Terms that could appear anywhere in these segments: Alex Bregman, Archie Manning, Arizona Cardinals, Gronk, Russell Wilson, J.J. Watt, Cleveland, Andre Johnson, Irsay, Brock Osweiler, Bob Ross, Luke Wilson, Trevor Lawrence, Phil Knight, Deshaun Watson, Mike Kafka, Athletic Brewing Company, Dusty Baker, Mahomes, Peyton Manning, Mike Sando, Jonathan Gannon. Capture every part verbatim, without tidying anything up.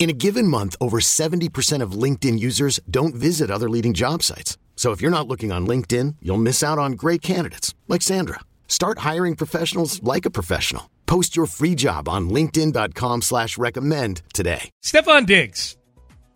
In a given month, over seventy percent of LinkedIn users don't visit other leading job sites. So if you're not looking on LinkedIn, you'll miss out on great candidates like Sandra. Start hiring professionals like a professional. Post your free job on linkedin.com slash recommend today. Stefon Diggs,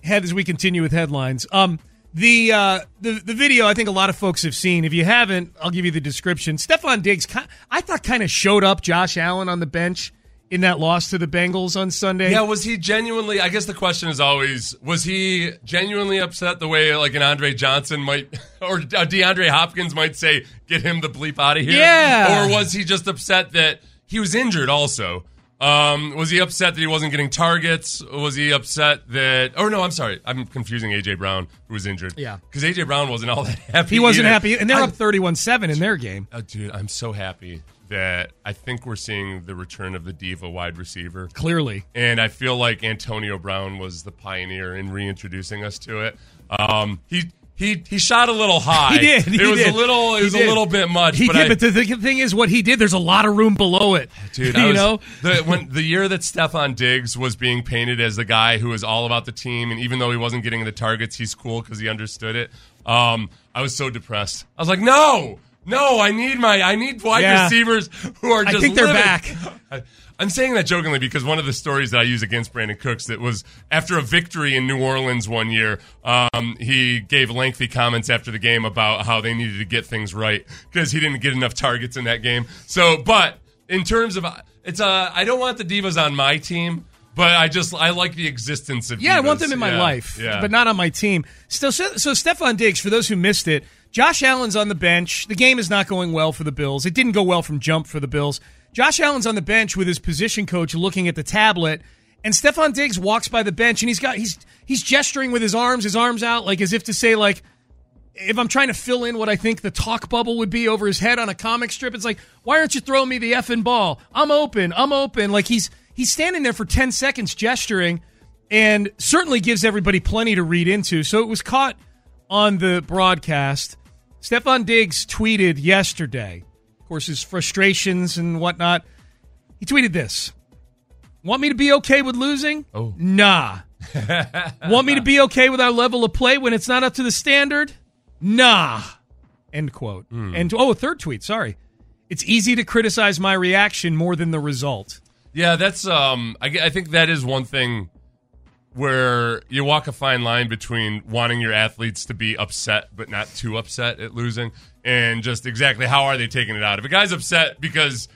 head as we continue with headlines. Um, the, uh, the the video I think a lot of folks have seen. If you haven't, I'll give you the description. Stefon Diggs, I thought, kind of showed up Josh Allen on the bench in that loss to the Bengals on Sunday. Yeah, was he genuinely, I guess the question is always, was he genuinely upset the way like an Andre Johnson might, or DeAndre Hopkins might say, get him the bleep out of here? Yeah. Or was he just upset that he was injured also? Um, was he upset that he wasn't getting targets? Was he upset that... Oh, no, I'm sorry. I'm confusing A J. Brown, who was injured. Yeah. Because A J. Brown wasn't all that happy. He wasn't either. happy. And they're I, up thirty-one seven in their game. Oh, dude, I'm so happy that I think we're seeing the return of the diva wide receiver. Clearly. And I feel like Antonio Brown was the pioneer in reintroducing us to it. Um, he... He he shot a little high. He did. He it was did. a little. It was a little bit much. He but did. I, but the, the thing is, what he did, there's a lot of room below it. Dude, you I was, know, the, when the year that Stefon Diggs was being painted as the guy who was all about the team, and even though he wasn't getting the targets, he's cool because he understood it. Um, I was so depressed. I was like, no, no, I need my, I need wide yeah. receivers who are. just I think they're living. back. I, I'm saying that jokingly because one of the stories that I use against Brandon Cooks that was after a victory in New Orleans one year, um, he gave lengthy comments after the game about how they needed to get things right because he didn't get enough targets in that game. So, but in terms of, it's uh, I don't want the divas on my team, but I just, I like the existence of yeah, divas. Yeah, I want them in my yeah, life, yeah. but not on my team. Still, so, so Stefon Diggs, for those who missed it, Josh Allen's on the bench. The game is not going well for the Bills. It didn't go well from jump for the Bills. Josh Allen's on the bench with his position coach looking at the tablet, and Stefon Diggs walks by the bench, and he's got he's he's gesturing with his arms, his arms out, like as if to say, like, if I'm trying to fill in what I think the talk bubble would be over his head on a comic strip, it's like, why aren't you throwing me the effing ball? I'm open, I'm open. Like he's he's standing there for ten seconds gesturing, and certainly gives everybody plenty to read into. So it was caught on the broadcast. Stefon Diggs tweeted yesterday, of course, his frustrations and whatnot. He tweeted this. Want me to be okay with losing? Oh. Nah. Want me to be okay with our level of play when it's not up to the standard? Nah. End quote. Mm. And oh, a third tweet, sorry. It's easy to criticize my reaction more than the result. Yeah, that's um I, I think that is one thing where you walk a fine line between wanting your athletes to be upset but not too upset at losing. And just exactly how are they taking it out? If a guy's upset because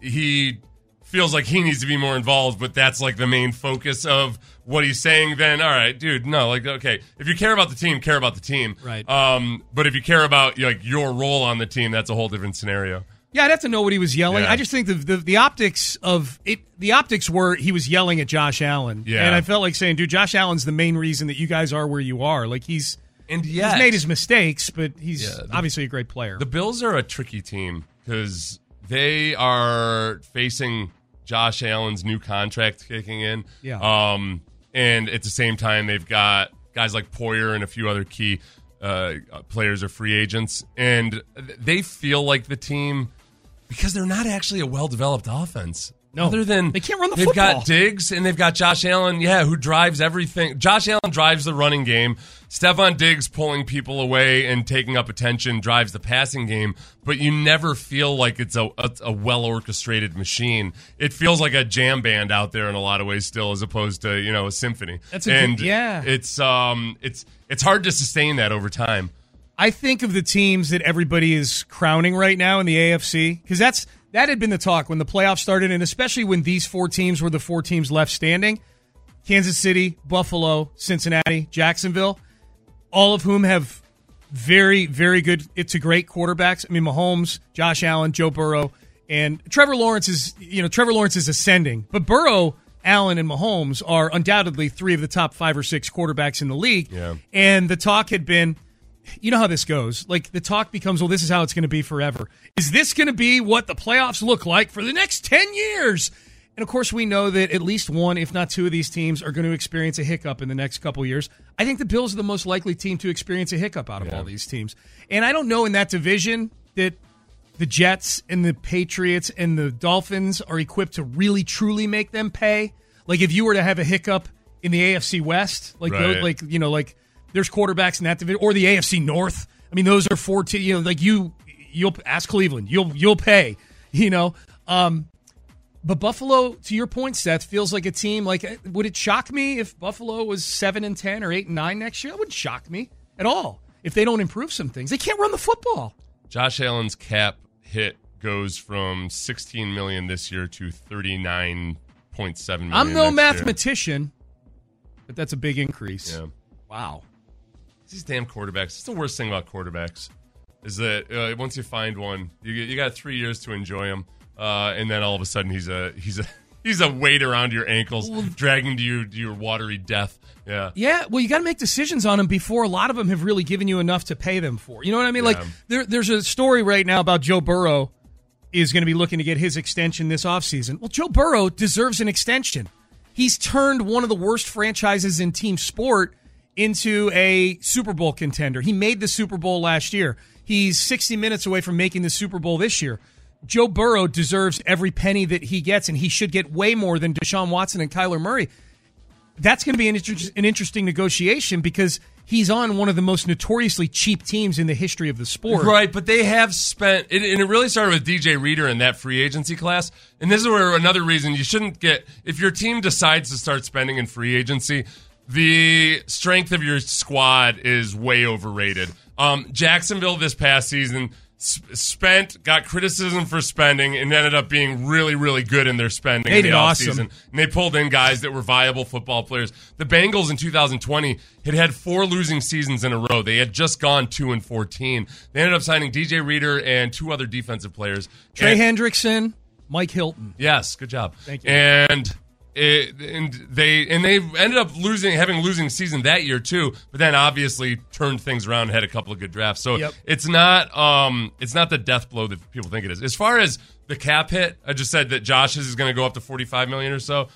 he feels like he needs to be more involved, but that's like the main focus of what he's saying, then all right, dude, no, like, okay. If you care about the team, care about the team. Right. Um, but if you care about like your role on the team, that's a whole different scenario. Yeah, I'd have to know what he was yelling. Yeah. I just think the, the the optics of it, the optics were he was yelling at Josh Allen. Yeah. And I felt like saying, dude, Josh Allen's the main reason that you guys are where you are. Like he's... And yet, he's made his mistakes, but he's yeah, the, obviously a great player. The Bills are a tricky team because they are facing Josh Allen's new contract kicking in. Yeah. Um, and at the same time, they've got guys like Poyer and a few other key uh, players or free agents. And they feel like the team, because they're not actually a well-developed offense. No. Other than they can't run the they've football. They've got Diggs and they've got Josh Allen, yeah, who drives everything. Josh Allen drives the running game. Stefon Diggs pulling people away and taking up attention drives the passing game. But you never feel like it's a, a, a well-orchestrated machine. It feels like a jam band out there in a lot of ways still, as opposed to, you know, a symphony. That's a and good, yeah. It's um, it's it's hard to sustain that over time. I think of the teams that everybody is crowning right now in the A F C because that's. That had been the talk when the playoffs started, and especially when these four teams were the four teams left standing. Kansas City, Buffalo, Cincinnati, Jacksonville, all of whom have very, very good to great quarterbacks. I mean, Mahomes, Josh Allen, Joe Burrow, and Trevor Lawrence is, you know, Trevor Lawrence is ascending. But Burrow Allen and Mahomes are undoubtedly three of the top five or six quarterbacks in the league. Yeah. And the talk had been, you know how this goes. Like, the talk becomes, well, this is how it's going to be forever. Is this going to be what the playoffs look like for the next ten years? And, of course, we know that at least one, if not two, of these teams are going to experience a hiccup in the next couple years. I think the Bills are the most likely team to experience a hiccup out of yeah. all these teams. And I don't know in that division that the Jets and the Patriots and the Dolphins are equipped to really, truly make them pay. Like, if you were to have a hiccup in the A F C West, like, right. those, like you know, like there's quarterbacks in that division, or the A F C North. I mean, those are four teams. You know, like, you, you'll ask Cleveland. You'll you'll pay, you know. Um But Buffalo, to your point, Seth, feels like a team. Like, would it shock me if Buffalo was seven and ten or eight and nine next year? That wouldn't shock me at all if they don't improve some things. They can't run the football. Josh Allen's cap hit goes from sixteen million this year to thirty-nine point seven million. I'm no mathematician, year. But that's a big increase. Yeah. Wow. These damn quarterbacks. It's the worst thing about quarterbacks is that uh, once you find one, you you got three years to enjoy them. Uh, and then all of a sudden he's a he's a he's a weight around your ankles, well, dragging to your to your watery death. Yeah, yeah. Well, you got to make decisions on him before a lot of them have really given you enough to pay them for. You know what I mean? Yeah. Like there, there's a story right now about Joe Burrow is going to be looking to get his extension this offseason. Well, Joe Burrow deserves an extension. He's turned one of the worst franchises in team sport into a Super Bowl contender. He made the Super Bowl last year. He's sixty minutes away from making the Super Bowl this year. Joe Burrow deserves every penny that he gets, and he should get way more than Deshaun Watson and Kyler Murray. That's going to be an, inter- an interesting negotiation because he's on one of the most notoriously cheap teams in the history of the sport. Right, but they have spent, and it really started with D J Reader and that free agency class, and this is where another reason you shouldn't get, if your team decides to start spending in free agency, the strength of your squad is way overrated. Um, Jacksonville this past season spent, got criticism for spending, and ended up being really, really good in their spending in the offseason. And they pulled in guys that were viable football players. The Bengals in two thousand twenty had had four losing seasons in a row. They had just gone two and fourteen. They ended up signing D J Reader and two other defensive players. Trey and, Hendrickson, Mike Hilton. Yes, good job. Thank you. And... It, and they and they ended up losing, having a losing season that year too. But then obviously turned things around and had a couple of good drafts. So yep. it's not um it's not the death blow that people think it is. As far as the cap hit, I just said that Josh's is going to go up to forty-five million or so.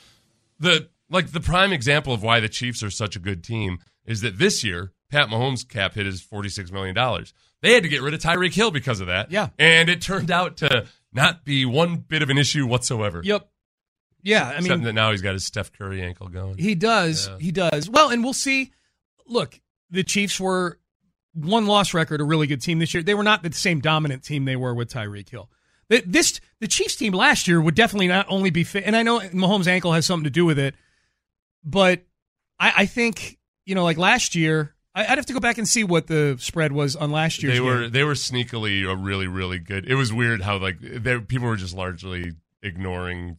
The like the prime example of why the Chiefs are such a good team is that this year Pat Mahomes' cap hit is forty-six million dollars. They had to get rid of Tyreek Hill because of that. Yeah, and it turned out to not be one bit of an issue whatsoever. Yep. Yeah, I mean, except that now he's got his Steph Curry ankle going. He does, yeah. he does. Well, and we'll see. Look, the Chiefs were one loss record, a really good team this year. They were not the same dominant team they were with Tyreek Hill. This the Chiefs team last year would definitely not only be fit, and I know Mahomes' ankle has something to do with it, but I, I think you know, like last year, I'd have to go back and see what the spread was on last year's. They were game. They were sneakily a really really good. It was weird how like they, people were just largely ignoring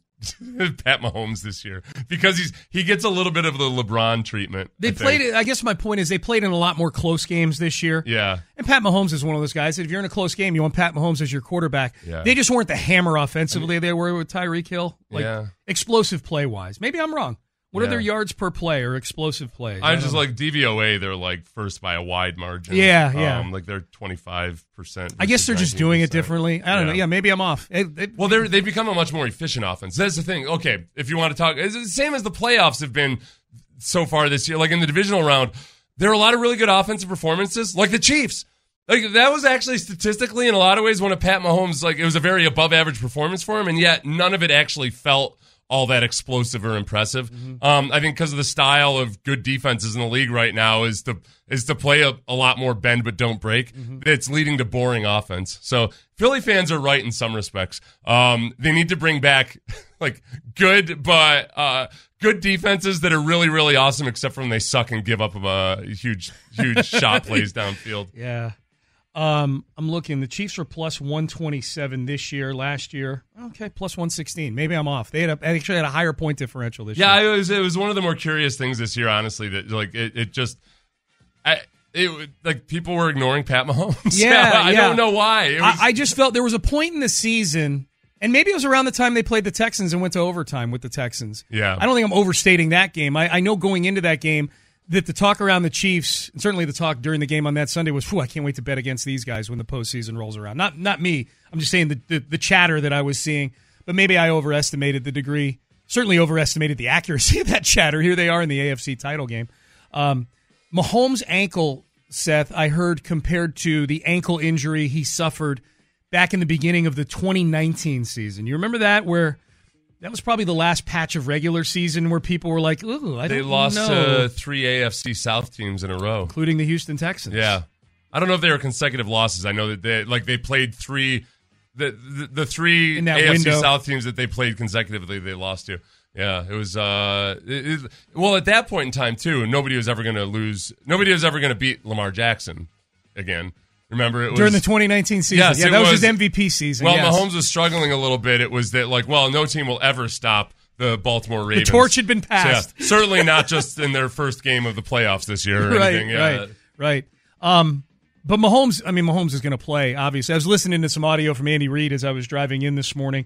Pat Mahomes this year because he's he gets a little bit of the LeBron treatment. They I played it. I guess my point is they played in a lot more close games this year. Yeah, and Pat Mahomes is one of those guys that if you're in a close game, you want Pat Mahomes as your quarterback. Yeah. They just weren't the hammer offensively I mean, they were with Tyreek Hill. Like yeah. explosive play wise, maybe I'm wrong. What yeah. are their yards per play or explosive plays? I, I just know. Like D V O A. They're like first by a wide margin. Yeah, yeah. Um, like they're twenty-five percent. I guess they're just doing it differently. I don't yeah. know. Yeah, maybe I'm off. It, it, well, they they become a much more efficient offense. That's the thing. Okay, if you want to talk, it's the same as the playoffs have been so far this year. Like in the divisional round, there are a lot of really good offensive performances, like the Chiefs. Like that was actually statistically in a lot of ways one of Pat Mahomes. Like it was a very above average performance for him, and yet none of it actually felt all that explosive or impressive. Mm-hmm. Um, I think because of the style of good defenses in the league right now is to is to play a, a lot more bend but don't break. Mm-hmm. It's leading to boring offense. So Philly fans are right in some respects. Um, they need to bring back like good but uh, good defenses that are really really awesome, except for when they suck and give up a huge huge shot plays downfield. Yeah. Um, I'm looking. The Chiefs were plus one twenty-seven this year. Last year, okay, plus one sixteen. Maybe I'm off. They had a, actually had a higher point differential this yeah, year. Yeah, it was it was one of the more curious things this year, honestly. That like it, it just, I it like people were ignoring Pat Mahomes. Yeah, I yeah. don't know why. It was, I, I just felt there was a point in the season. And maybe it was around the time they played the Texans and went to overtime with the Texans. Yeah. I don't think I'm overstating that game. I, I know going into that game that the talk around the Chiefs, and certainly the talk during the game on that Sunday was, whew, I can't wait to bet against these guys when the postseason rolls around. Not not me. I'm just saying the, the, the chatter that I was seeing. But maybe I overestimated the degree, certainly overestimated the accuracy of that chatter. Here they are in the A F C title game. Um, Mahomes' ankle, Seth, I heard compared to the ankle injury he suffered back in the beginning of the twenty nineteen season. You remember that, where that was probably the last patch of regular season where people were like, ooh, I don't know. They lost uh, three A F C South teams in a row. Including the Houston Texans. Yeah. I don't know if they were consecutive losses. I know that they like they played three The the, the three A F C window. South teams that they played consecutively, they lost to. Yeah, it was. Uh, it, it, well, at that point in time, too, nobody was ever going to lose. Nobody was ever going to beat Lamar Jackson again. Remember, it was during the twenty nineteen season. Yes, yeah, that was, was his M V P season. Well, yes. Mahomes was struggling a little bit. It was that, like, well, no team will ever stop the Baltimore Ravens. The torch had been passed. So, yeah, certainly not just in their first game of the playoffs this year. Or right, anything. Yeah. Right, right. Um, But Mahomes, I mean, Mahomes is going to play, obviously. I was listening to some audio from Andy Reid as I was driving in this morning,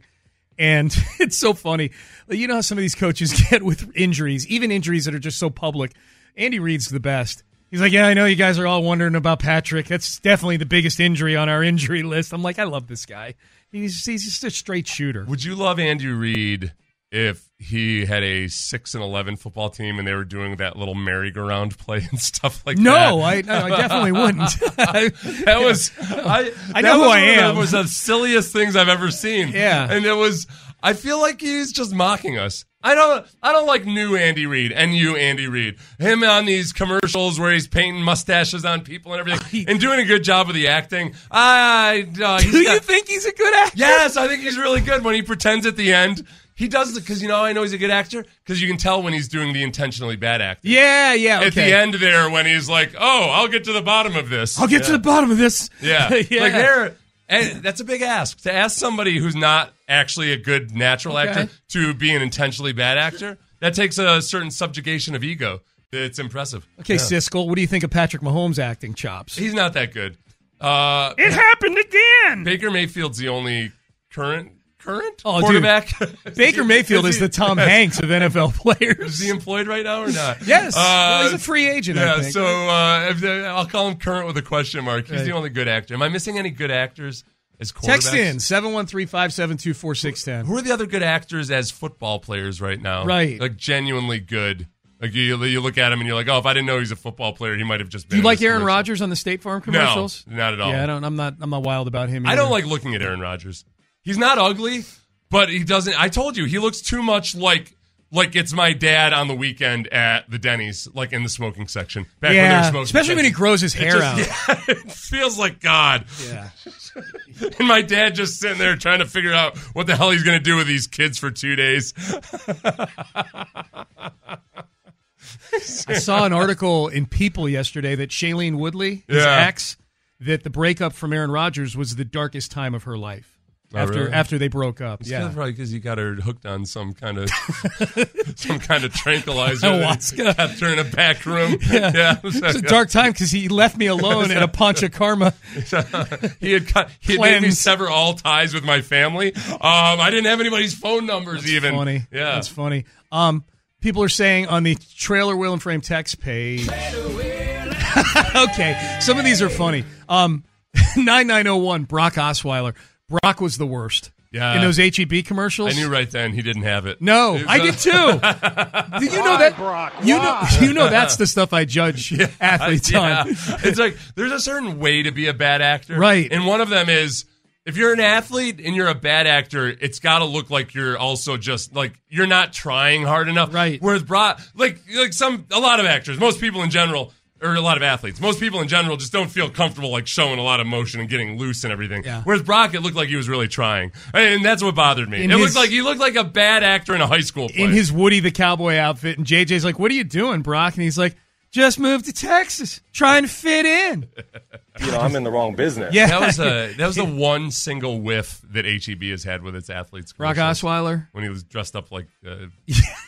and it's so funny. You know how some of these coaches get with injuries, even injuries that are just so public. Andy Reid's the best. He's like, yeah, I know you guys are all wondering about Patrick. That's definitely the biggest injury on our injury list. I'm like, I love this guy. He's, he's just a straight shooter. Would you love Andy Reid if he had a six and eleven football team and they were doing that little merry-go-round play and stuff like no, that? I, no, I definitely wouldn't. That was I, I know that who was I am. That was the silliest things I've ever seen. Yeah, and it was. I feel like he's just mocking us. I don't. I don't like new Andy Reid and you, Andy Reid. Him on these commercials where he's painting mustaches on people and everything, and doing a good job with the acting. I uh, do. Got, you think he's a good actor? Yes, I think he's really good when he pretends at the end. He does it because, you know, I know he's a good actor because you can tell when he's doing the intentionally bad acting. Yeah, yeah, okay. At the end there when he's like, oh, I'll get to the bottom of this. I'll get yeah. to the bottom of this. Yeah. yeah. Like there, and that's a big ask. To ask somebody who's not actually a good natural okay. actor to be an intentionally bad actor, that takes a certain subjugation of ego. It's impressive. Okay, yeah. Siskel, what do you think of Patrick Mahomes' acting chops? He's not that good. Uh, it happened again! Baker Mayfield's the only current... Current oh, quarterback? Dude. Baker Mayfield is, he, is the Tom yes. Hanks of N F L players. Is he employed right now or not? Yes. Uh, well, he's a free agent, yeah, I think. So uh, if they, I'll call him current with a question mark. He's right. The only good actor. Am I missing any good actors as quarterbacks? Text in, seven one three, five seven two, four six one zero. Who are the other good actors as football players right now? Right. Like genuinely good. Like you, you look at him and you're like, oh, if I didn't know he's a football player, he might have just been. Do you like Aaron Rodgers on the State Farm commercials? No, not at all. Yeah, I don't, I'm not I'm not wild about him either. I don't like looking at Aaron Rodgers. He's not ugly, but he doesn't. I told you, he looks too much like like it's my dad on the weekend at the Denny's, like in the smoking section. Back yeah, when they were smoking especially section. When he grows his hair it just, out. Yeah, it feels like God. Yeah. And my dad just sitting there trying to figure out what the hell he's going to do with these kids for two days. I saw an article in People yesterday that Shailene Woodley, his yeah. ex, that the breakup from Aaron Rodgers was the darkest time of her life. Oh, after really? After they broke up, it's yeah, kind of probably because you got her hooked on some kind of some kind of tranquilizer. Ayahuasca. Got her in a back room. Yeah, yeah. It's a dark time because he left me alone at a panchakarma. he had cut, he had made me sever all ties with my family. Um, I didn't have anybody's phone numbers. That's even funny. Yeah, that's funny. Um, people are saying on the Trailer Wheel and Frame text page. Okay, some of these are funny. Um, nine nine zero one Brock Osweiler. Brock was the worst. Yeah. In those H E B commercials. I knew right then he didn't have it. No, it was, I did too. Did you know that? Brock, you know, you know that's the stuff I judge yeah, athletes yeah. on. It's like there's a certain way to be a bad actor. Right. And one of them is if you're an athlete and you're a bad actor, it's got to look like you're also just like you're not trying hard enough. Right. Whereas Brock, like like some a lot of actors, most people in general. Or a lot of athletes. Most people in general just don't feel comfortable like showing a lot of motion and getting loose and everything. Yeah. Whereas Brock, it looked like he was really trying, and that's what bothered me. In it his, looked like he looked like a bad actor in a high school play. In his Woody the Cowboy outfit, and J J's like, "What are you doing, Brock?" And he's like, "Just moved to Texas, trying to fit in." You know, I'm in the wrong business. Yeah, that was a, that was the one single whiff that H E B has had with its athletes. Brock Osweiler, when he was dressed up like uh,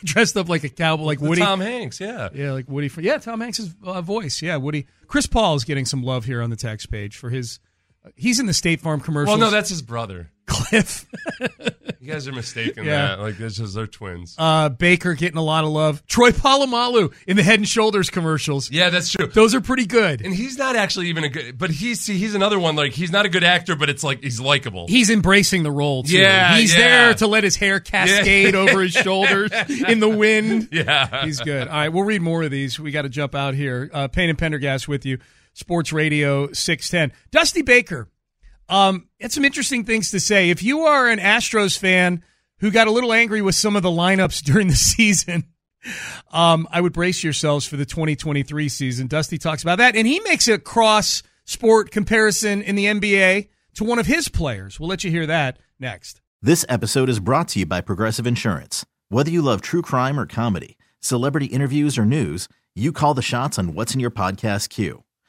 dressed up like a cowboy, like Woody. Tom Hanks, yeah, yeah, like Woody. For, yeah, Tom Hanks' uh, voice, yeah, Woody. Chris Paul is getting some love here on the text page for his. Uh, he's in the State Farm commercials. Well, no, that's his brother, Cliff. You guys are mistaken yeah. that. Like, this is, they're twins. Uh, Baker getting a lot of love. Troy Polamalu in the Head and Shoulders commercials. Yeah, that's true. Those are pretty good. And he's not actually even a good, but he's, see, he's another one. Like, he's not a good actor, but it's like, he's likable. He's embracing the role, too. Yeah, He's yeah. there to let his hair cascade yeah. over his shoulders in the wind. Yeah. He's good. All right, we'll read more of these. We got to jump out here. Uh, Payne and Pendergast with you. Sports Radio six ten. Dusty Baker. Um, had some interesting things to say. If you are an Astros fan who got a little angry with some of the lineups during the season, um, I would brace yourselves for the twenty twenty-three season. Dusty talks about that, and he makes a cross-sport comparison in the N B A to one of his players. We'll let you hear that next. This episode is brought to you by Progressive Insurance. Whether you love true crime or comedy, celebrity interviews or news, you call the shots on what's in your podcast queue.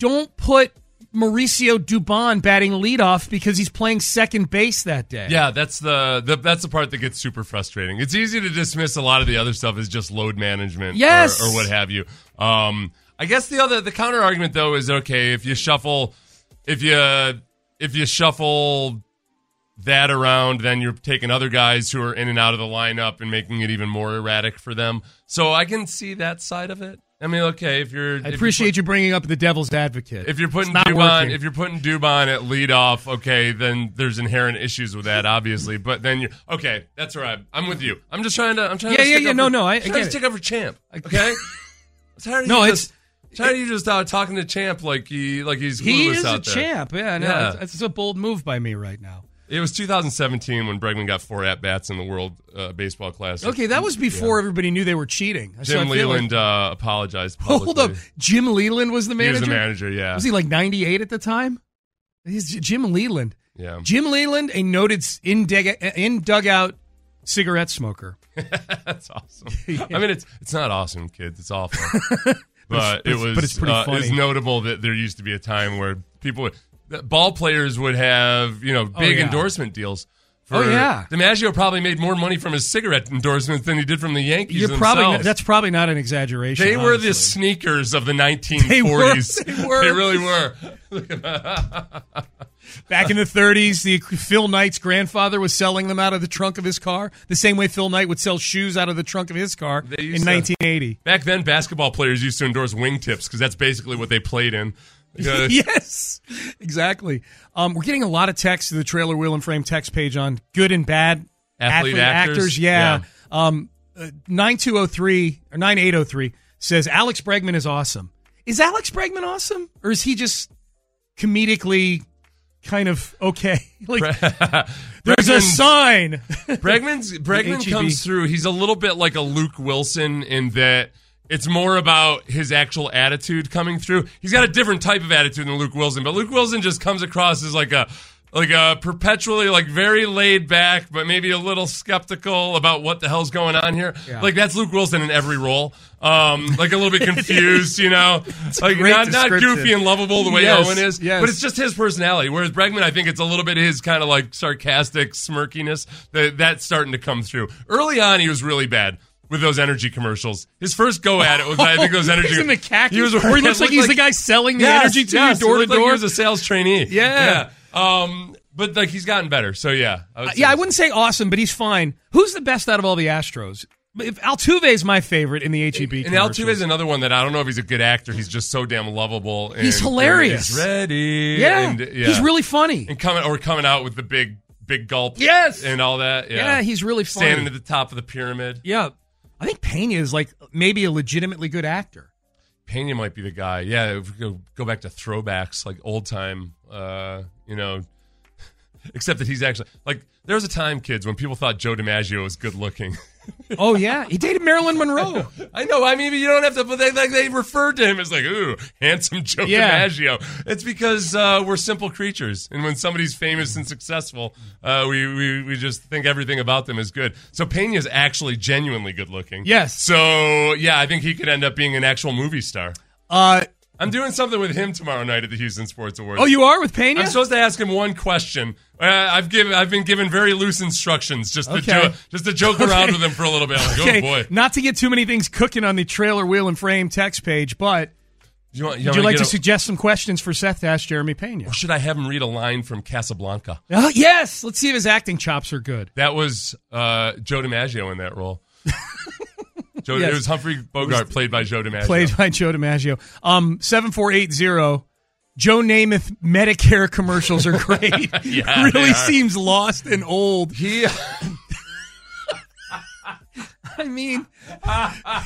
don't put Mauricio Dubon batting leadoff because he's playing second base that day. Yeah, that's the, the that's the part that gets super frustrating. It's easy to dismiss a lot of the other stuff as just load management, yes, or, or what have you. Um, I guess the other the counter argument though is okay if you shuffle if you if you shuffle that around, then you're taking other guys who are in and out of the lineup and making it even more erratic for them. So I can see that side of it. I mean, okay, if you're... I appreciate if you're put, you bringing up the devil's advocate. If you're putting Dubon, if you're putting Dubon at leadoff, okay, then there's inherent issues with that, obviously. But then you're... Okay, that's all right. I'm with you. I'm just trying to... I'm trying yeah, to yeah, yeah, no, for, no. I, I'm trying I to stick up for Champ, okay? I'm tired of no, you it's... Just, I'm tired of you just uh, talking to Champ like he like he's clueless he out there. He is a champ, yeah. No, yeah. It's, it's a bold move by me right now. It was two thousand seventeen when Bregman got four at-bats in the World uh, Baseball Classic. Okay, that was before yeah. everybody knew they were cheating. I Jim Leyland like... uh, apologized publicly. Hold up. Jim Leyland was the manager? He was the manager, yeah. Was he like ninety-eight at the time? He's Jim Leyland. Yeah. Jim Leyland, a noted in-dugout cigarette smoker. That's awesome. Yeah. I mean, it's it's not awesome, kids. It's awful. but, but it was but it's pretty uh, funny. It's notable that there used to be a time where people would... Ball players would have, you know, big oh, yeah. endorsement deals. For, oh, yeah. DiMaggio probably made more money from his cigarette endorsements than he did from the Yankees You're themselves. Probably, that's probably not an exaggeration. They honestly. were the sneakers of the nineteen forties. They, were, they, were. They really were. Back in the thirties, the Phil Knight's grandfather was selling them out of the trunk of his car, the same way Phil Knight would sell shoes out of the trunk of his car in to, nineteen eighty. Back then, basketball players used to endorse wingtips because that's basically what they played in. Yeah. Yes, exactly. Um, we're getting a lot of texts to the Trailer Wheel and Frame text page on good and bad athlete, athlete actors. actors. Yeah. yeah. Um, uh, nine two oh three or nine eight oh three says Alex Bregman is awesome. Is Alex Bregman awesome, or is he just comedically kind of okay? Like there's a sign. Bregman's Bregman comes through. He's a little bit like a Luke Wilson in that. It's more about his actual attitude coming through. He's got a different type of attitude than Luke Wilson, but Luke Wilson just comes across as like a like a perpetually like very laid back, but maybe a little skeptical about what the hell's going on here. Yeah. Like that's Luke Wilson in every role. Um, like a little bit confused, you know, like not, not goofy and lovable the way yes, Owen is, yes. But it's just his personality. Whereas Bregman, I think it's a little bit his kind of like sarcastic smirkiness that that's starting to come through. Early on, he was really bad with those energy commercials. His first go at it was, I think, those energy. He's in the khaki. He was, where he looks like he's like, the guy selling the yes, energy to yes, you door to door. Like he was a sales trainee. Yeah. yeah. Um, but like he's gotten better. So yeah. I would uh, yeah, I wouldn't say awesome, but he's fine. Who's the best out of all the Astros? If Altuve's my favorite in the H E B commercials. And Altuve's another one that I don't know if he's a good actor. He's just so damn lovable. And he's hilarious. He's ready. Yeah. And, yeah. He's really funny. And coming or coming out with the big big gulp. Yes. And all that. Yeah. Yeah, he's really funny. Standing at the top of the pyramid. Yeah. I think Pena is like maybe a legitimately good actor. Pena might be the guy. Yeah, if we go back to throwbacks, like old time, uh, you know, except that he's actually, like, there was a time, kids, when people thought Joe DiMaggio was good looking. Oh, yeah. He dated Marilyn Monroe. I know. I mean, you don't have to, but they, like, they referred to him as like, ooh, handsome Joe yeah. DiMaggio. It's because uh, we're simple creatures. And when somebody's famous and successful, uh, we, we, we just think everything about them is good. So Pena's actually genuinely good looking. Yes. So, yeah, I think he could end up being an actual movie star. Uh, I'm doing something with him tomorrow night at the Houston Sports Awards. Oh, you are with Pena? I'm supposed to ask him one question. Uh, I've given I've been given very loose instructions just to okay. jo- just to joke okay. around with him for a little bit. Like, okay. Oh boy! Not to get too many things cooking on the Trailer Wheel and Frame text page, but you want, you would you like to a- suggest some questions for Seth to ask Jeremy Pena? Or should I have him read a line from Casablanca? Oh, yes, let's see if his acting chops are good. That was uh, Joe DiMaggio in that role. Joe, yes. It was Humphrey Bogart, was, played by Joe DiMaggio. Played by Joe DiMaggio. Um, seven four eight zero, Joe Namath Medicare commercials are great. yeah, really seems lost and old. He, I mean,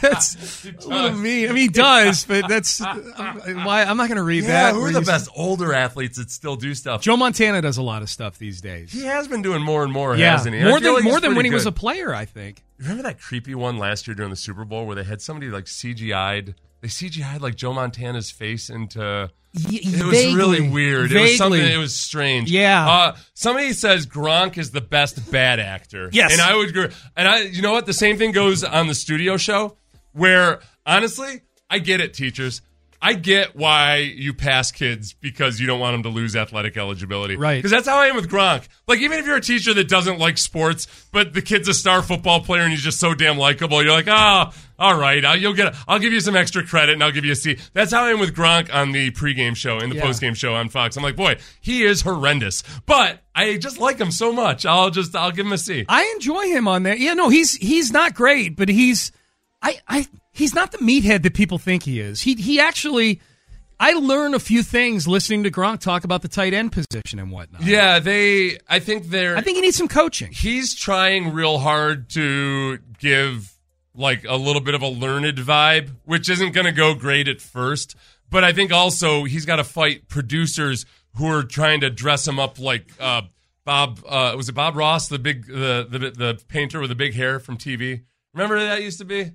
that's a little mean. I mean, he does, but that's I'm, why I'm not going to read yeah, that. Who are the best older athletes that still do stuff? Joe Montana does a lot of stuff these days. He has been doing more and more, yeah. hasn't he? More I than, like more than when good. he was a player, I think. Remember that creepy one last year during the Super Bowl where they had somebody like C G I'd? They C G I'd like Joe Montana's face into. Y- it was vaguely, really weird. Vaguely. It was something. It was strange. Yeah. Uh, somebody says Gronk is the best bad actor. Yes. And I would agree. And I, you know what? The same thing goes on the studio show, where honestly, I get it, teachers. I get why you pass kids because you don't want them to lose athletic eligibility. Right. Because that's how I am with Gronk. Like, even if you're a teacher that doesn't like sports, but the kid's a star football player and he's just so damn likable, you're like, oh, all right, I'll, you'll get a, I'll give you some extra credit and I'll give you a C. That's how I am with Gronk on the pregame show and the yeah. postgame show on Fox. I'm like, boy, he is horrendous. But I just like him so much. I'll just, I'll give him a C. I enjoy him on there. Yeah, no, he's, he's not great, but he's, I, I, he's not the meathead that people think he is. He he actually, I learn a few things listening to Gronk talk about the tight end position and whatnot. Yeah, they, I think they're. I think he needs some coaching. He's trying real hard to give like a little bit of a learned vibe, which isn't going to go great at first. But I think also he's got to fight producers who are trying to dress him up like uh, Bob. Uh, was it Bob Ross, the big the, the the painter with the big hair from T V? Remember who that used to be?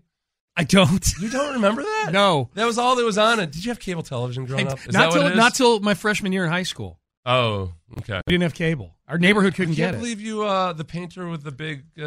I don't. You don't remember that? No. That was all that was on it. Did you have cable television growing I, up? Is not that till, what it is? Not till my freshman year in high school. Oh, okay. We didn't have cable. Our neighborhood couldn't get it. I can't believe you, uh, the painter with the big... Uh,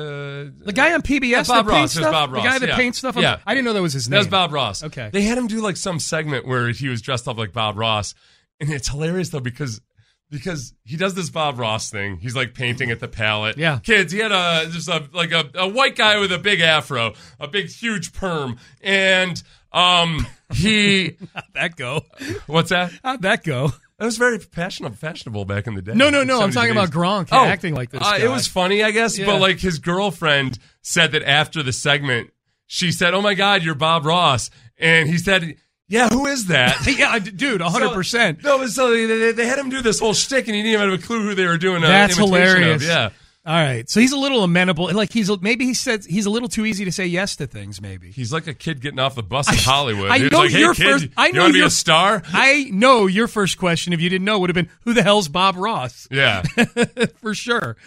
the guy on P B S yeah, Bob that Ross, paints stuff? Bob Ross. The guy that yeah. paints stuff? On, yeah. I didn't know that was his name. That was Bob Ross. Okay. They had him do like some segment where he was dressed up like Bob Ross. And it's hilarious, though, because... Because he does this Bob Ross thing. He's like painting at the palette. Yeah. Kids, he had a just a like a, a white guy with a big afro, a big huge perm. And um he how'd that go? What's that? How'd that go? It was very fashionable, fashionable back in the day. No, no, no. I'm talking about Gronk oh, acting like this. Uh, it was funny, I guess, yeah. but like his girlfriend said that after the segment, she said, "Oh my God, you're Bob Ross." And he said, yeah, who is that? yeah, dude, one hundred percent. So, no, but so they, they had him do this whole shtick, and he didn't even have a clue who they were doing. Uh, That's hilarious. Of. Yeah. All right, so he's a little amenable. Like he's maybe he said he's a little too easy to say yes to things. Maybe he's like a kid getting off the bus in Hollywood. I, I know like, hey, your kid, first. I you know want to be your, a star. I know your first question, if you didn't know, would have been who the hell's Bob Ross? Yeah, for sure.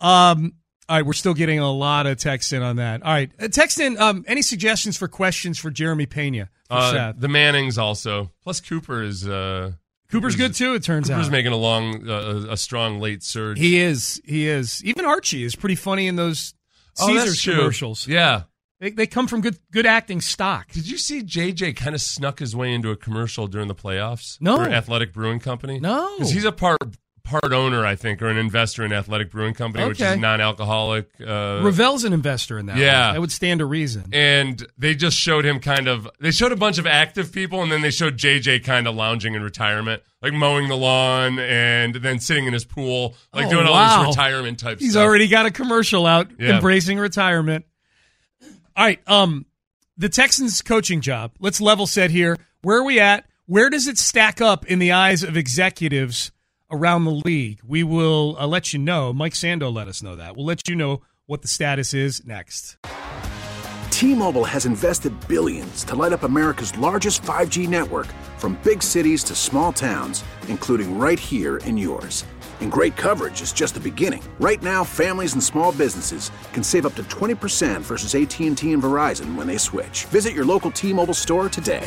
Um, All right, we're still getting a lot of text in on that. All right, uh, text in um, any suggestions for questions for Jeremy Pena? For uh, the Mannings also. Plus Cooper is uh, Cooper's, Cooper's good too. It turns Cooper's out Cooper's making a long, uh, a strong late surge. He is. He is. Even Archie is pretty funny in those Caesars oh, commercials. True. Yeah, they they come from good good acting stock. Did you see J J kind of snuck his way into a commercial during the playoffs? No, for Athletic Brewing Company. No, because he's a part. part owner, I think, or an investor in Athletic Brewing Company, okay. which is non-alcoholic. Uh, Revel's an investor in that. Yeah. One. That would stand to reason. And they just showed him kind of, they showed a bunch of active people, and then they showed J J kind of lounging in retirement, like mowing the lawn and then sitting in his pool, like oh, doing all wow. these retirement type He's stuff. He's already got a commercial out, yeah. embracing retirement. All right, um, the Texans coaching job. Let's level set here. Where are we at? Where does it stack up in the eyes of executives around the league? We will uh, let you know. Mike Sando let us know that. We'll let you know what the status is next. T-Mobile has invested billions to light up America's largest five G network, from big cities to small towns, including right here in yours. And great coverage is just the beginning. Right now, families and small businesses can save up to twenty percent versus A T and T and Verizon when they switch. Visit your local T-Mobile store today.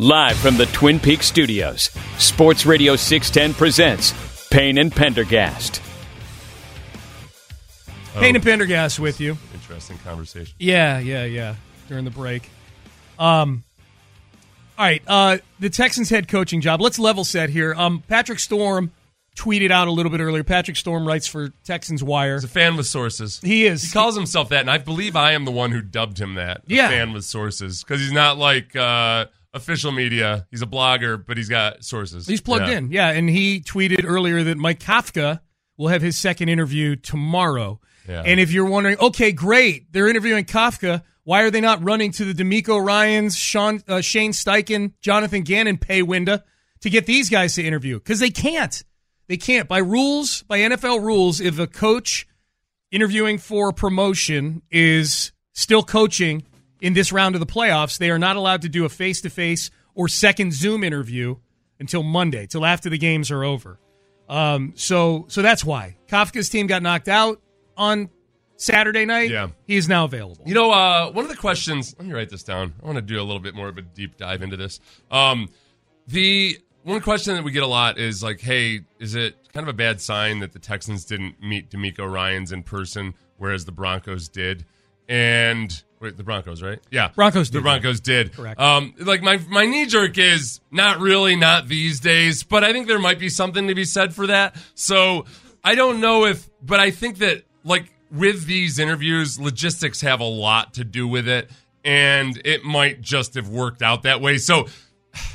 Live from the Twin Peaks studios, Sports Radio six ten presents Payne and Pendergast. Oh, Payne and Pendergast with you. Interesting conversation. Yeah, yeah, yeah. During the break. Um, all right, uh, the Texans head coaching job. Let's level set here. Um, Patrick Storm tweeted out a little bit earlier. Patrick Storm writes for Texans Wire. He's a fan with sources. He is. He calls himself that, and I believe I am the one who dubbed him that. Yeah. A fan with sources. Because he's not like... Uh, official media. He's a blogger, but he's got sources. He's plugged yeah. in. Yeah, and he tweeted earlier that Mike Kafka will have his second interview tomorrow. Yeah. And if you're wondering, okay, great, they're interviewing Kafka, why are they not running to the D'Amico Ryans, Sean, uh, Shane Steichen, Jonathan Gannon pay window to get these guys to interview? Because they can't. They can't. By rules, by N F L rules, if a coach interviewing for promotion is still coaching in this round of the playoffs, they are not allowed to do a face-to-face or second Zoom interview until Monday, till after the games are over. Um, so so that's why. Kafka's team got knocked out on Saturday night. Yeah. He is now available. You know, uh, one of the questions, let me write this down. I want to do a little bit more of a deep dive into this. Um, the one question that we get a lot is like, hey, is it kind of a bad sign that the Texans didn't meet D'Amico Ryans in person, whereas the Broncos did? And... Wait, the Broncos, right? Yeah. Broncos did. The Broncos did. Correct. Um, like, my my knee-jerk is not really, not these days, but I think there might be something to be said for that. So, I don't know if, but I think that, like, with these interviews, logistics have a lot to do with it, and it might just have worked out that way. So,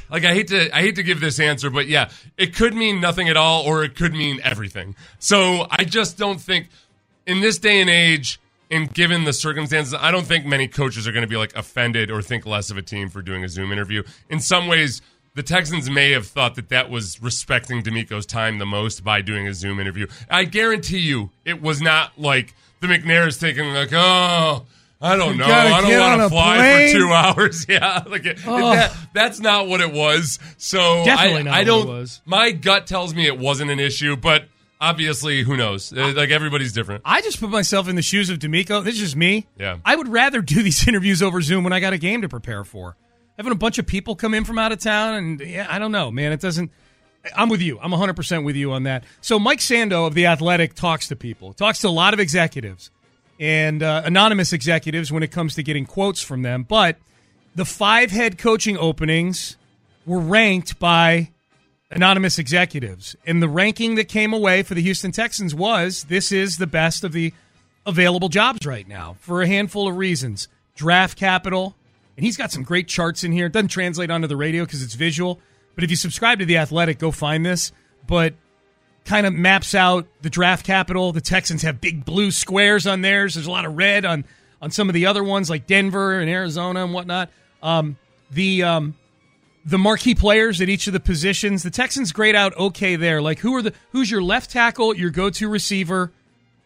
like, I hate to I hate to give this answer, but yeah, it could mean nothing at all, or it could mean everything. So, I just don't think, in this day and age, and given the circumstances, I don't think many coaches are going to be like offended or think less of a team for doing a Zoom interview. In some ways, the Texans may have thought that that was respecting D'Amico's time the most by doing a Zoom interview. I guarantee you it was not like the McNair's thinking like, oh, I don't know, I don't want to fly plane. for two hours. Yeah, like it, oh. that, that's not what it was. So Definitely I, not I don't, what it was. My gut tells me it wasn't an issue, but obviously, who knows? I, like, everybody's different. I just put myself in the shoes of D'Amico. This is just me. Yeah. I would rather do these interviews over Zoom when I got a game to prepare for. Having a bunch of people come in from out of town, and yeah, I don't know, man. It doesn't – I'm with you. I'm one hundred percent with you on that. So Mike Sando of The Athletic talks to people, talks to a lot of executives and uh, anonymous executives when it comes to getting quotes from them. But the five head coaching openings were ranked by – anonymous executives. And the ranking that came away for the Houston Texans was, this is the best of the available jobs right now for a handful of reasons. Draft capital. And he's got some great charts in here. It doesn't translate onto the radio because it's visual. But if you subscribe to The Athletic, go find this. But kind of maps out the draft capital. The Texans have big blue squares on theirs. There's a lot of red on, on some of the other ones like Denver and Arizona and whatnot. Um, the... Um, The marquee players at each of the positions. The Texans grade out okay there. Like, who are the who's your left tackle, your go-to receiver,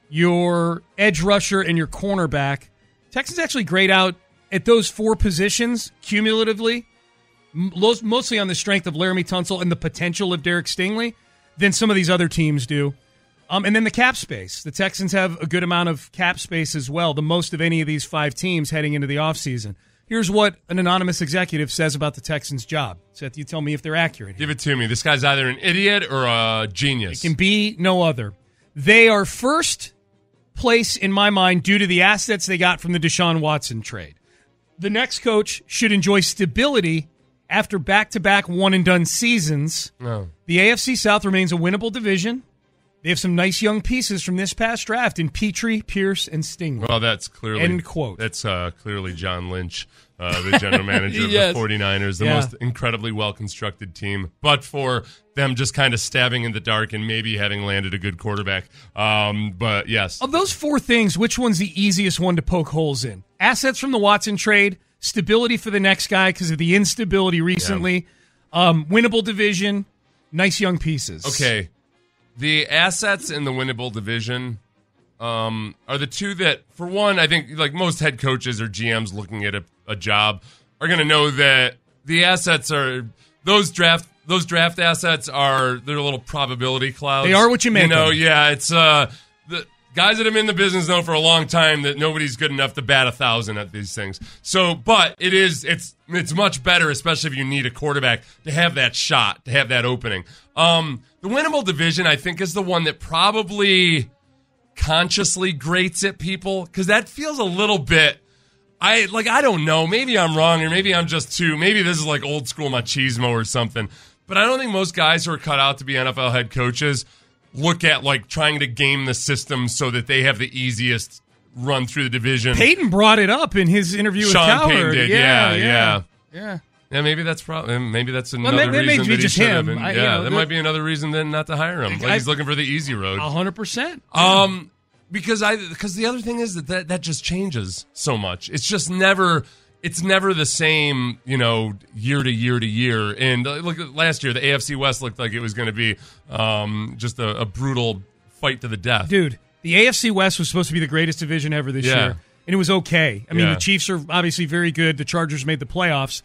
your edge rusher, and your cornerback? Texans actually grade out at those four positions cumulatively, mostly on the strength of Laramie Tunsil and the potential of Derek Stingley, than some of these other teams do. Um, and then the cap space. The Texans have a good amount of cap space as well, the most of any of these five teams heading into the offseason. Here's what an anonymous executive says about the Texans' job. Seth, you tell me if they're accurate here. Give it to me. This guy's either an idiot or a genius. It can be no other. They are first place in my mind due to the assets they got from the Deshaun Watson trade. The next coach should enjoy stability after back-to-back one-and-done seasons. No. The A F C South remains a winnable division. They have some nice young pieces from this past draft in Petrie, Pierce, and Stingley. Well, that's clearly end quote. That's uh, clearly John Lynch, uh, the general manager yes. of the 49ers, the yeah. most incredibly well-constructed team. But for them just kind of stabbing in the dark and maybe having landed a good quarterback. Um, but, yes. Of those four things, which one's the easiest one to poke holes in? Assets from the Watson trade, stability for the next guy because of the instability recently, yeah. um, winnable division, nice young pieces. Okay. The assets in the winnable division um, are the two that, for one, I think like most head coaches or G Ms looking at a, a job are going to know that the assets are those draft those draft assets are they're little probability clouds. They are what you make. You know, them. yeah, it's uh, the guys that have been in the business know for a long time that nobody's good enough to bat a thousand at these things. So, but it is it's it's much better, especially if you need a quarterback to have that shot, to have that opening. Um, the winnable division, I think, is the one that probably consciously grates at people because that feels a little bit. I like. I don't know. Maybe I'm wrong, or maybe I'm just too. Maybe this is like old school machismo or something. But I don't think most guys who are cut out to be N F L head coaches look at like trying to game the system so that they have the easiest run through the division. Peyton brought it up in his interview with Coward. Sean Payton did. Yeah, yeah, yeah. yeah. yeah. Yeah, maybe that's probably maybe that's another well, maybe, reason maybe that he should him. have been. I, yeah, you know, that might be another reason then not to hire him. Like I, he's looking for the easy road. A hundred percent. Um, because I because the other thing is that, that that just changes so much. It's just never it's never the same. You know, year to year to year. And uh, look, last year the A F C West looked like it was going to be um just a, a brutal fight to the death. Dude, the A F C West was supposed to be the greatest division ever this yeah. year, and it was okay. I mean, yeah. the Chiefs are obviously very good. The Chargers made the playoffs.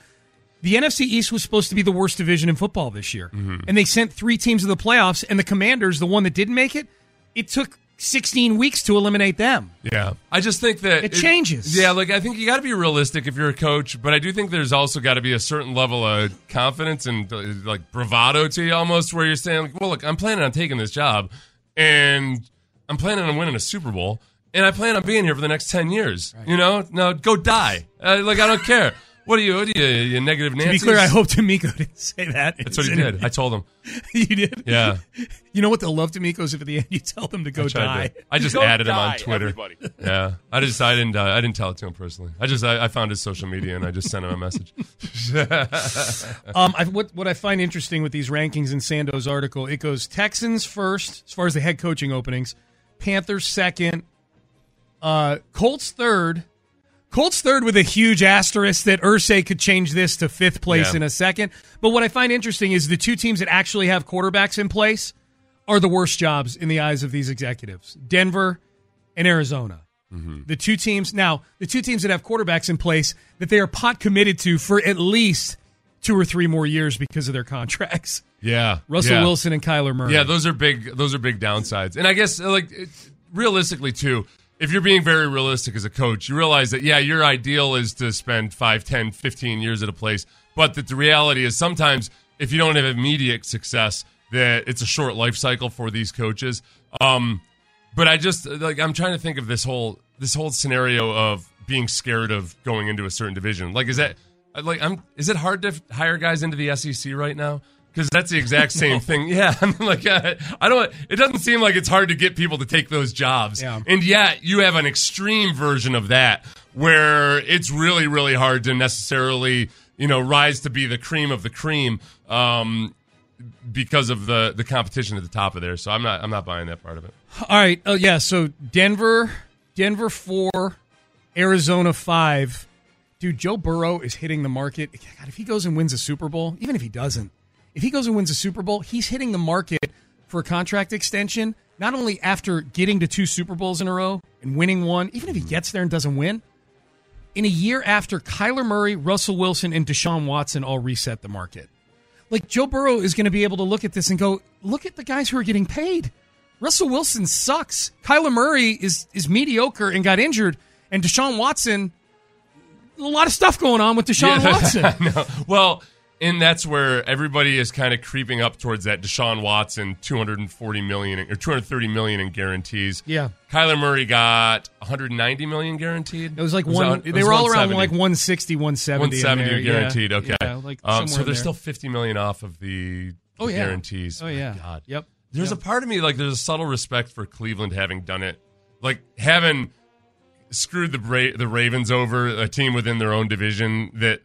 The N F C East was supposed to be the worst division in football this year. Mm-hmm. And they sent three teams to the playoffs, and the Commanders, the one that didn't make it, it took sixteen weeks to eliminate them. Yeah. I just think that... It, it changes. Yeah, like, I think you got to be realistic if you're a coach, but I do think there's also got to be a certain level of confidence and, like, bravado to you almost, where you're saying, like, well, look, I'm planning on taking this job, and I'm planning on winning a Super Bowl, and I plan on being here for the next ten years. Right. You know? Now, go die. Uh, like, I don't care. What are you, what are you, you negative Nancy? To be clear, I hope D'Amico didn't say that. That's what he did. It? I told him. You did? Yeah. You know what they'll love D'Amico's if at the end you tell them to go I die. To. I just go added die, him on Twitter. Everybody. Yeah. I just, I didn't, uh, I didn't tell it to him personally. I just, I, I found his social media and I just sent him a message. um, I, what, what I find interesting with these rankings in Sando's article, it goes Texans first, as far as the head coaching openings, Panthers second, uh, Colts third, Colts third with a huge asterisk that Irsay could change this to fifth place yeah. in a second. But what I find interesting is the two teams that actually have quarterbacks in place are the worst jobs in the eyes of these executives, Denver and Arizona. Mm-hmm. The two teams now, the two teams that have quarterbacks in place that they are pot committed to for at least two or three more years because of their contracts. Yeah, Russell yeah. Wilson and Kyler Murray. Yeah, those are big. Those are big downsides. And I guess like realistically too, if you're being very realistic as a coach, you realize that yeah, your ideal is to spend five, ten, fifteen years at a place, but that the reality is sometimes if you don't have immediate success, that it's a short life cycle for these coaches. Um, but I just like I'm trying to think of this whole this whole scenario of being scared of going into a certain division. Like, is that like I'm? Is it hard to hire guys into the S E C right now? Because that's the exact same no. thing. Yeah, I mean, like I, I don't. It doesn't seem like it's hard to get people to take those jobs. Yeah. And yet, you have an extreme version of that where it's really, really hard to necessarily, you know, rise to be the cream of the cream um, because of the the competition at the top of there. So I'm not I'm not buying that part of it. All right. Oh yeah. So Denver, Denver four, Arizona five. Dude, Joe Burrow is hitting the market. God, if he goes and wins a Super Bowl, even if he doesn't. If he goes and wins a Super Bowl, he's hitting the market for a contract extension, not only after getting to two Super Bowls in a row and winning one, even if he gets there and doesn't win, in a year after Kyler Murray, Russell Wilson, and Deshaun Watson all reset the market. Like, Joe Burrow is going to be able to look at this and go, look at the guys who are getting paid. Russell Wilson sucks. Kyler Murray is is mediocre and got injured, and Deshaun Watson, a lot of stuff going on with Deshaun yeah, Watson. I know. Well... And that's where everybody is kind of creeping up towards that Deshaun Watson two hundred forty million dollars or two hundred thirty million dollars in guarantees. Yeah. Kyler Murray got one hundred ninety million dollars guaranteed. It was like it was one. Out, they was were all around like one sixty, one seventy one seventy guaranteed. Yeah. Okay. Yeah, like um, so they're there. Still fifty million dollars off of the, the oh, yeah. guarantees. Oh yeah. My God. Yep. There's yep. a part of me like there's a subtle respect for Cleveland having done it, like having screwed the Bra- the Ravens over, a team within their own division that.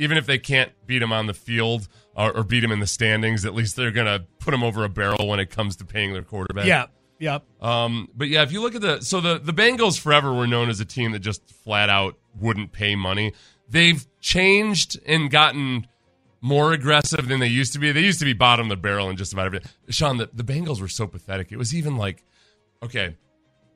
Even if they can't beat him on the field or, or beat him in the standings, at least they're going to put him over a barrel when it comes to paying their quarterback. Yeah, yeah. Um, but, yeah, if you look at the – so the, the Bengals forever were known as a team that just flat out wouldn't pay money. They've changed and gotten more aggressive than they used to be. They used to be bottom of the barrel in just about everything. Sean, the, the Bengals were so pathetic. It was even like, okay,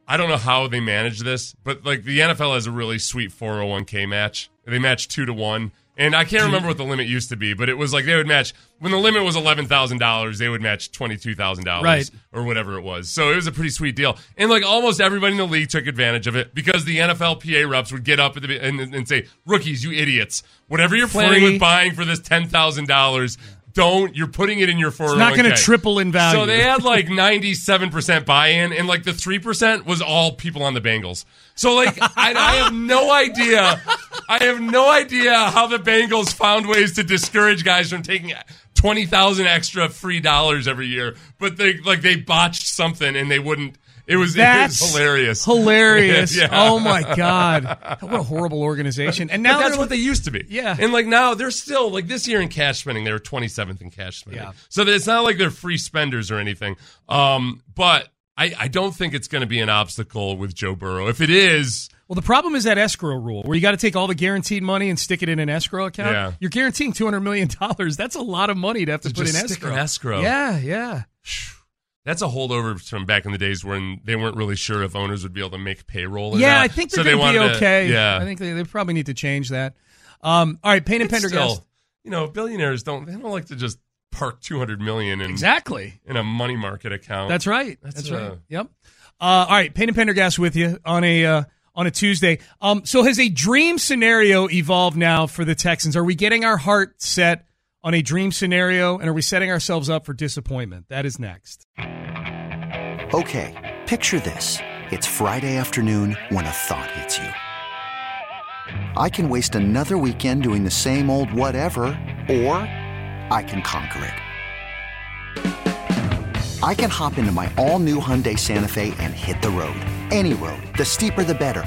I don't know how they managed this, but, like, the N F L has a really sweet four oh one k match. They match two to one. And I can't remember what the limit used to be, but it was like they would match when the limit was eleven thousand dollars, they would match twenty two thousand dollars right. or whatever it was. So it was a pretty sweet deal, and like almost everybody in the league took advantage of it because the N F L P A reps would get up at the and, and say, "Rookies, you idiots! Whatever you're planning Free. with buying for this ten thousand dollars, don't you're putting it in your four oh one k. It's not going to triple in value." So they had like ninety seven percent buy in, and like the three percent was all people on the Bengals. So like I, I have no idea. I have no idea how the Bengals found ways to discourage guys from taking twenty thousand extra free dollars every year, but they like they botched something and they wouldn't. It was, That's it was hilarious, hilarious. yeah. Oh my God, what a horrible organization! And now but that's what they used to be. Yeah, and like now they're still like this year in cash spending they were twenty seventh in cash spending. Yeah. So it's not like they're free spenders or anything. Um, but I, I don't think it's going to be an obstacle with Joe Burrow. If it is. Well, the problem is that escrow rule where you got to take all the guaranteed money and stick it in an escrow account. Yeah. You're guaranteeing two hundred million dollars. That's a lot of money to have to, to put in escrow. Stick in escrow. Yeah, yeah. That's a holdover from back in the days when they weren't really sure if owners would be able to make payroll. Or yeah, not. I think they're so going to be okay. To, yeah. I think they, they probably need to change that. Um, all right, Payne and Pendergast. Still, you know, billionaires don't they don't like to just park two hundred million dollars in, exactly. in a money market account. That's right. That's, That's right. Uh, yep. Uh, all right, Payne and Pendergast with you on a uh, – on a Tuesday. Um, so has a dream scenario evolved now for the Texans? Are we getting our heart set on a dream scenario, and are we setting ourselves up for disappointment? That is next. Okay, picture this. It's Friday afternoon when a thought hits you. I can waste another weekend doing the same old whatever, or I can conquer it. I can hop into my all-new Hyundai Santa Fe and hit the road. Any road, the steeper the better.